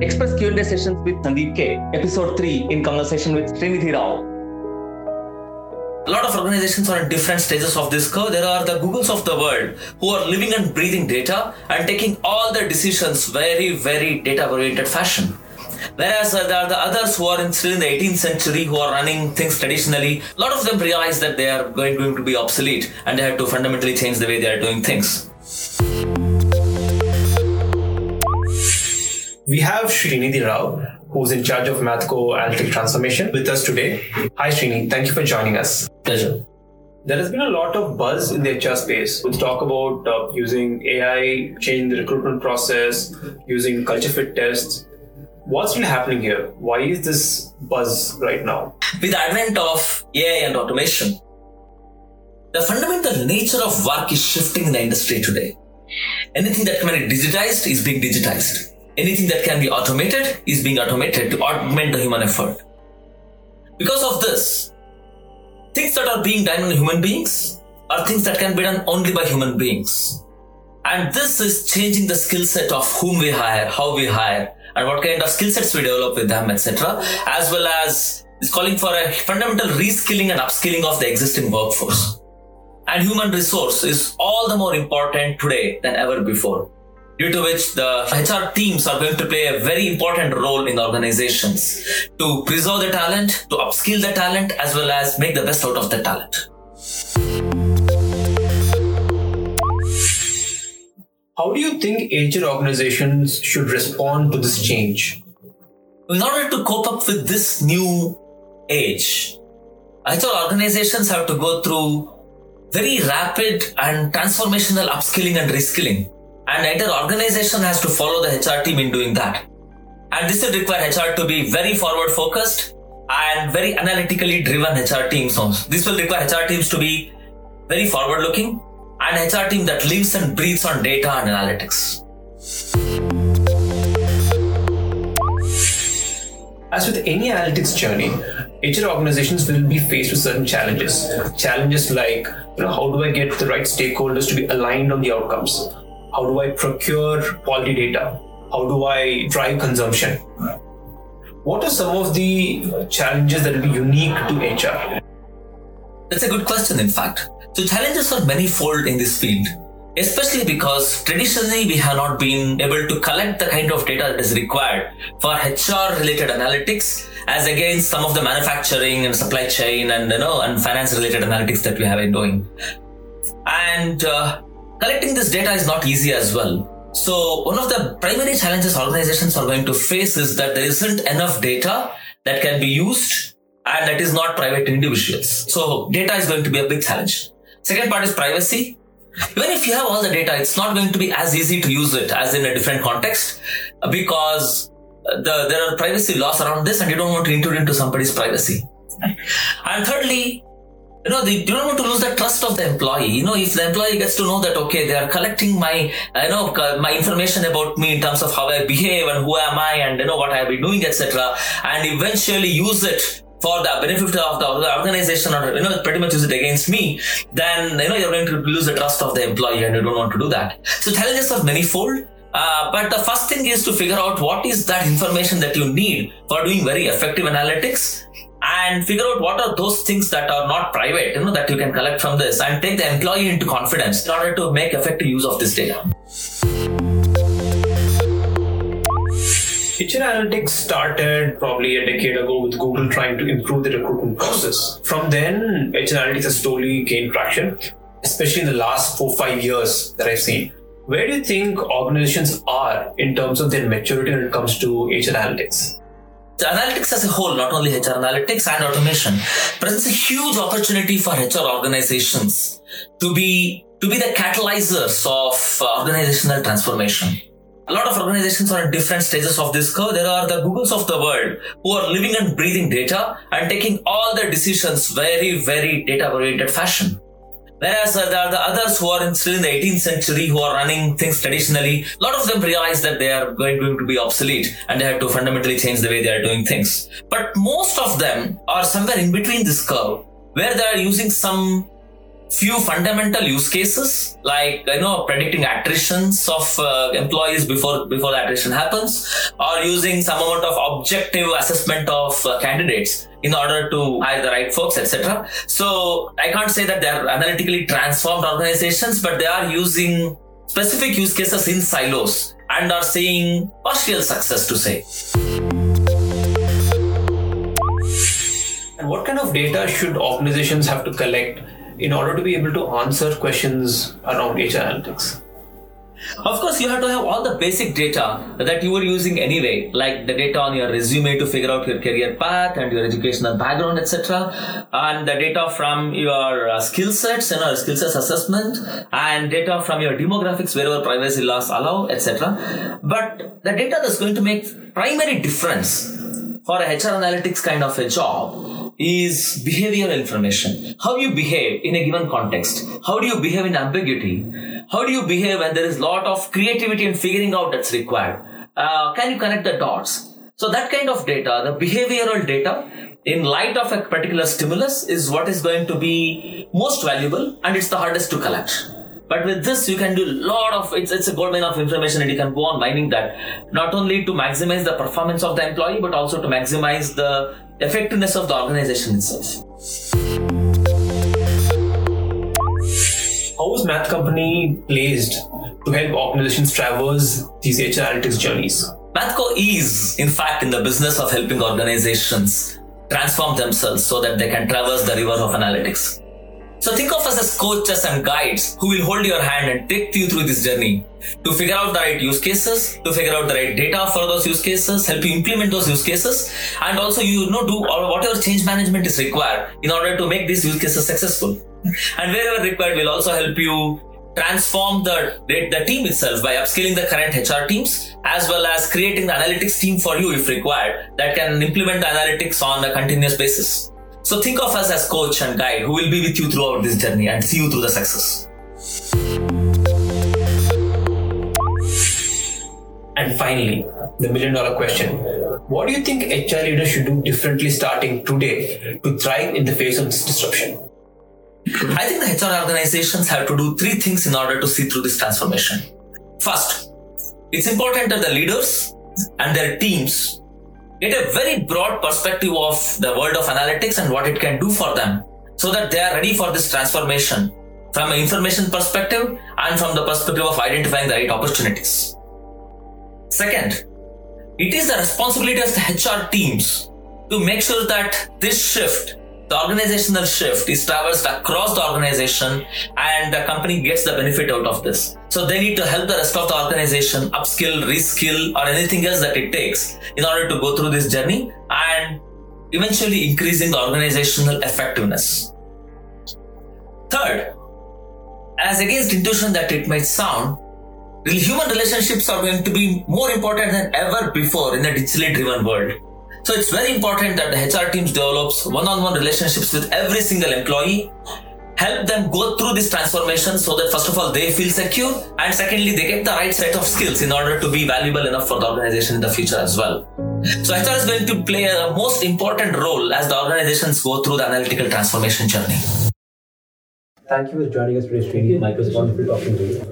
Express Q&A sessions with Sandeep K, Episode 3, in conversation with Srinidhi Rao. A lot of organizations are at different stages of this curve. There are the Googles of the world who are living and breathing data and taking all their decisions very, very data-oriented fashion. Whereas there are the others who are still in the 18th century who are running things traditionally. A lot of them realize that they are going to be obsolete and they have to fundamentally change the way they are doing things. We have Srinidhi Rao, who's in charge of Mathco Talent Transformation, with us today. Hi Srini, thank you for joining us. Pleasure. There has been a lot of buzz in the HR space with talk about using AI, changing the recruitment process, using culture fit tests. What's really happening here? Why is this buzz right now? With the advent of AI and automation, the fundamental nature of work is shifting in the industry today. Anything that can be digitized is being digitized. Anything that can be automated is being automated to augment the human effort. Because of this, things that are being done on human beings are things that can be done only by human beings. And this is changing the skill set of whom we hire, how we hire, and what kind of skill sets we develop with them, etc. As well as it's calling for a fundamental reskilling and upskilling of the existing workforce. And human resource is all the more important today than ever before, due to which the HR teams are going to play a very important role in organizations to preserve the talent, to upskill the talent, as well as make the best out of the talent. How do you think HR organizations should respond to this change? In order to cope up with this new age, HR organizations have to go through very rapid and transformational upskilling and reskilling. And either organization has to follow the HR team in doing that. And this will require HR to be very forward focused and very analytically driven HR teams. This will require HR teams to be very forward looking and HR team that lives and breathes on data and analytics. As with any analytics journey, HR organizations will be faced with certain challenges. Challenges like, how do I get the right stakeholders to be aligned on the outcomes? How do I procure quality data? How do I drive consumption? What are some of the challenges that will be unique to HR? That's a good question, in fact. So challenges are manifold in this field, especially because traditionally we have not been able to collect the kind of data that is required for HR-related analytics as against some of the manufacturing and supply chain and finance-related analytics that we have been doing. And collecting this data is not easy as well. So one of the primary challenges organizations are going to face is that there isn't enough data that can be used and that is not private to individuals. So data is going to be a big challenge. Second part is privacy. Even if you have all the data, it's not going to be as easy to use it as in a different context because there are privacy laws around this and you don't want to intrude into somebody's privacy. And thirdly, you don't want to lose the trust of the employee. If the employee gets to know that, okay, they are collecting my information about me in terms of how I behave and who am I and, what I have been doing, etc. And eventually use it for the benefit of the organization or, pretty much use it against me, then, you're going to lose the trust of the employee and you don't want to do that. So challenges are manifold. But the first thing is to figure out what is that information that you need for doing very effective analytics. And figure out what are those things that are not private, that you can collect from this and take the employee into confidence in order to make effective use of this data. HR analytics started probably a decade ago with Google trying to improve the recruitment process. From then, HR analytics has slowly gained traction, especially in the last 4-5 years that I've seen. Where do you think organizations are in terms of their maturity when it comes to HR analytics? Analytics as a whole, not only HR analytics and automation, presents a huge opportunity for HR organizations to be the catalyzers of organizational transformation. A lot of organizations are at different stages of this curve. There are the Googles of the world who are living and breathing data and taking all their decisions very, very data-oriented fashion. Whereas there are the others who are still in the 18th century who are running things traditionally. A lot of them realize that they are going to be obsolete and they have to fundamentally change the way they are doing things. But most of them are somewhere in between this curve where they are using some few fundamental use cases, like predicting attritions of employees before the attrition happens, or using some amount of objective assessment of candidates in order to hire the right folks, etc. So I can't say that they are analytically transformed organizations, but they are using specific use cases in silos and are seeing partial success to say. And what kind of data should organizations have to collect in order to be able to answer questions around HR analytics? Of course, you have to have all the basic data that you were using anyway, like the data on your resume to figure out your career path and your educational background, etc. And the data from your skill sets and your skill sets assessment, and data from your demographics wherever privacy laws allow, etc. But the data that's going to make primary difference for a HR analytics kind of a job is behavioral information. How you behave in a given context. How do you behave in ambiguity? How do you behave when there is a lot of creativity and figuring out that's required? Can you connect the dots? So that kind of data, the behavioral data, in light of a particular stimulus is what is going to be most valuable, and it's the hardest to collect. But with this, you can do a lot of, it's a goldmine of information, and you can go on mining that, not only to maximize the performance of the employee, but also to maximize the effectiveness of the organization itself. How is Math Company placed to help organizations traverse these HR analytics journeys? Mathco is, in fact, in the business of helping organizations transform themselves so that they can traverse the river of analytics. So think of us as coaches and guides who will hold your hand and take you through this journey to figure out the right use cases, to figure out the right data for those use cases, help you implement those use cases, and also do whatever change management is required in order to make these use cases successful. And wherever required, we'll also help you transform the team itself by upskilling the current HR teams, as well as creating the analytics team for you if required that can implement the analytics on a continuous basis. So think of us as coach and guide who will be with you throughout this journey and see you through the success. And finally, the $1 million question. What do you think HR leaders should do differently starting today to thrive in the face of this disruption? I think the HR organizations have to do three things in order to see through this transformation. First, it's important that the leaders and their teams get a very broad perspective of the world of analytics and what it can do for them, so that they are ready for this transformation from an information perspective and from the perspective of identifying the right opportunities. Second, it is the responsibility of the HR teams to make sure that this shift, the organizational shift, is traversed across the organization and the company gets the benefit out of this. So they need to help the rest of the organization upskill, reskill, or anything else that it takes in order to go through this journey and eventually increasing the organizational effectiveness. Third, as against intuition that it might sound, human relationships are going to be more important than ever before in a digitally driven world. So it's very important that the HR teams develops one-on-one relationships with every single employee, help them go through this transformation so that first of all they feel secure, and secondly they get the right set of skills in order to be valuable enough for the organization in the future as well. So HR is going to play a most important role as the organizations go through the analytical transformation journey. Thank you for joining us today, Srinidhi. Mike, it was wonderful talking to you.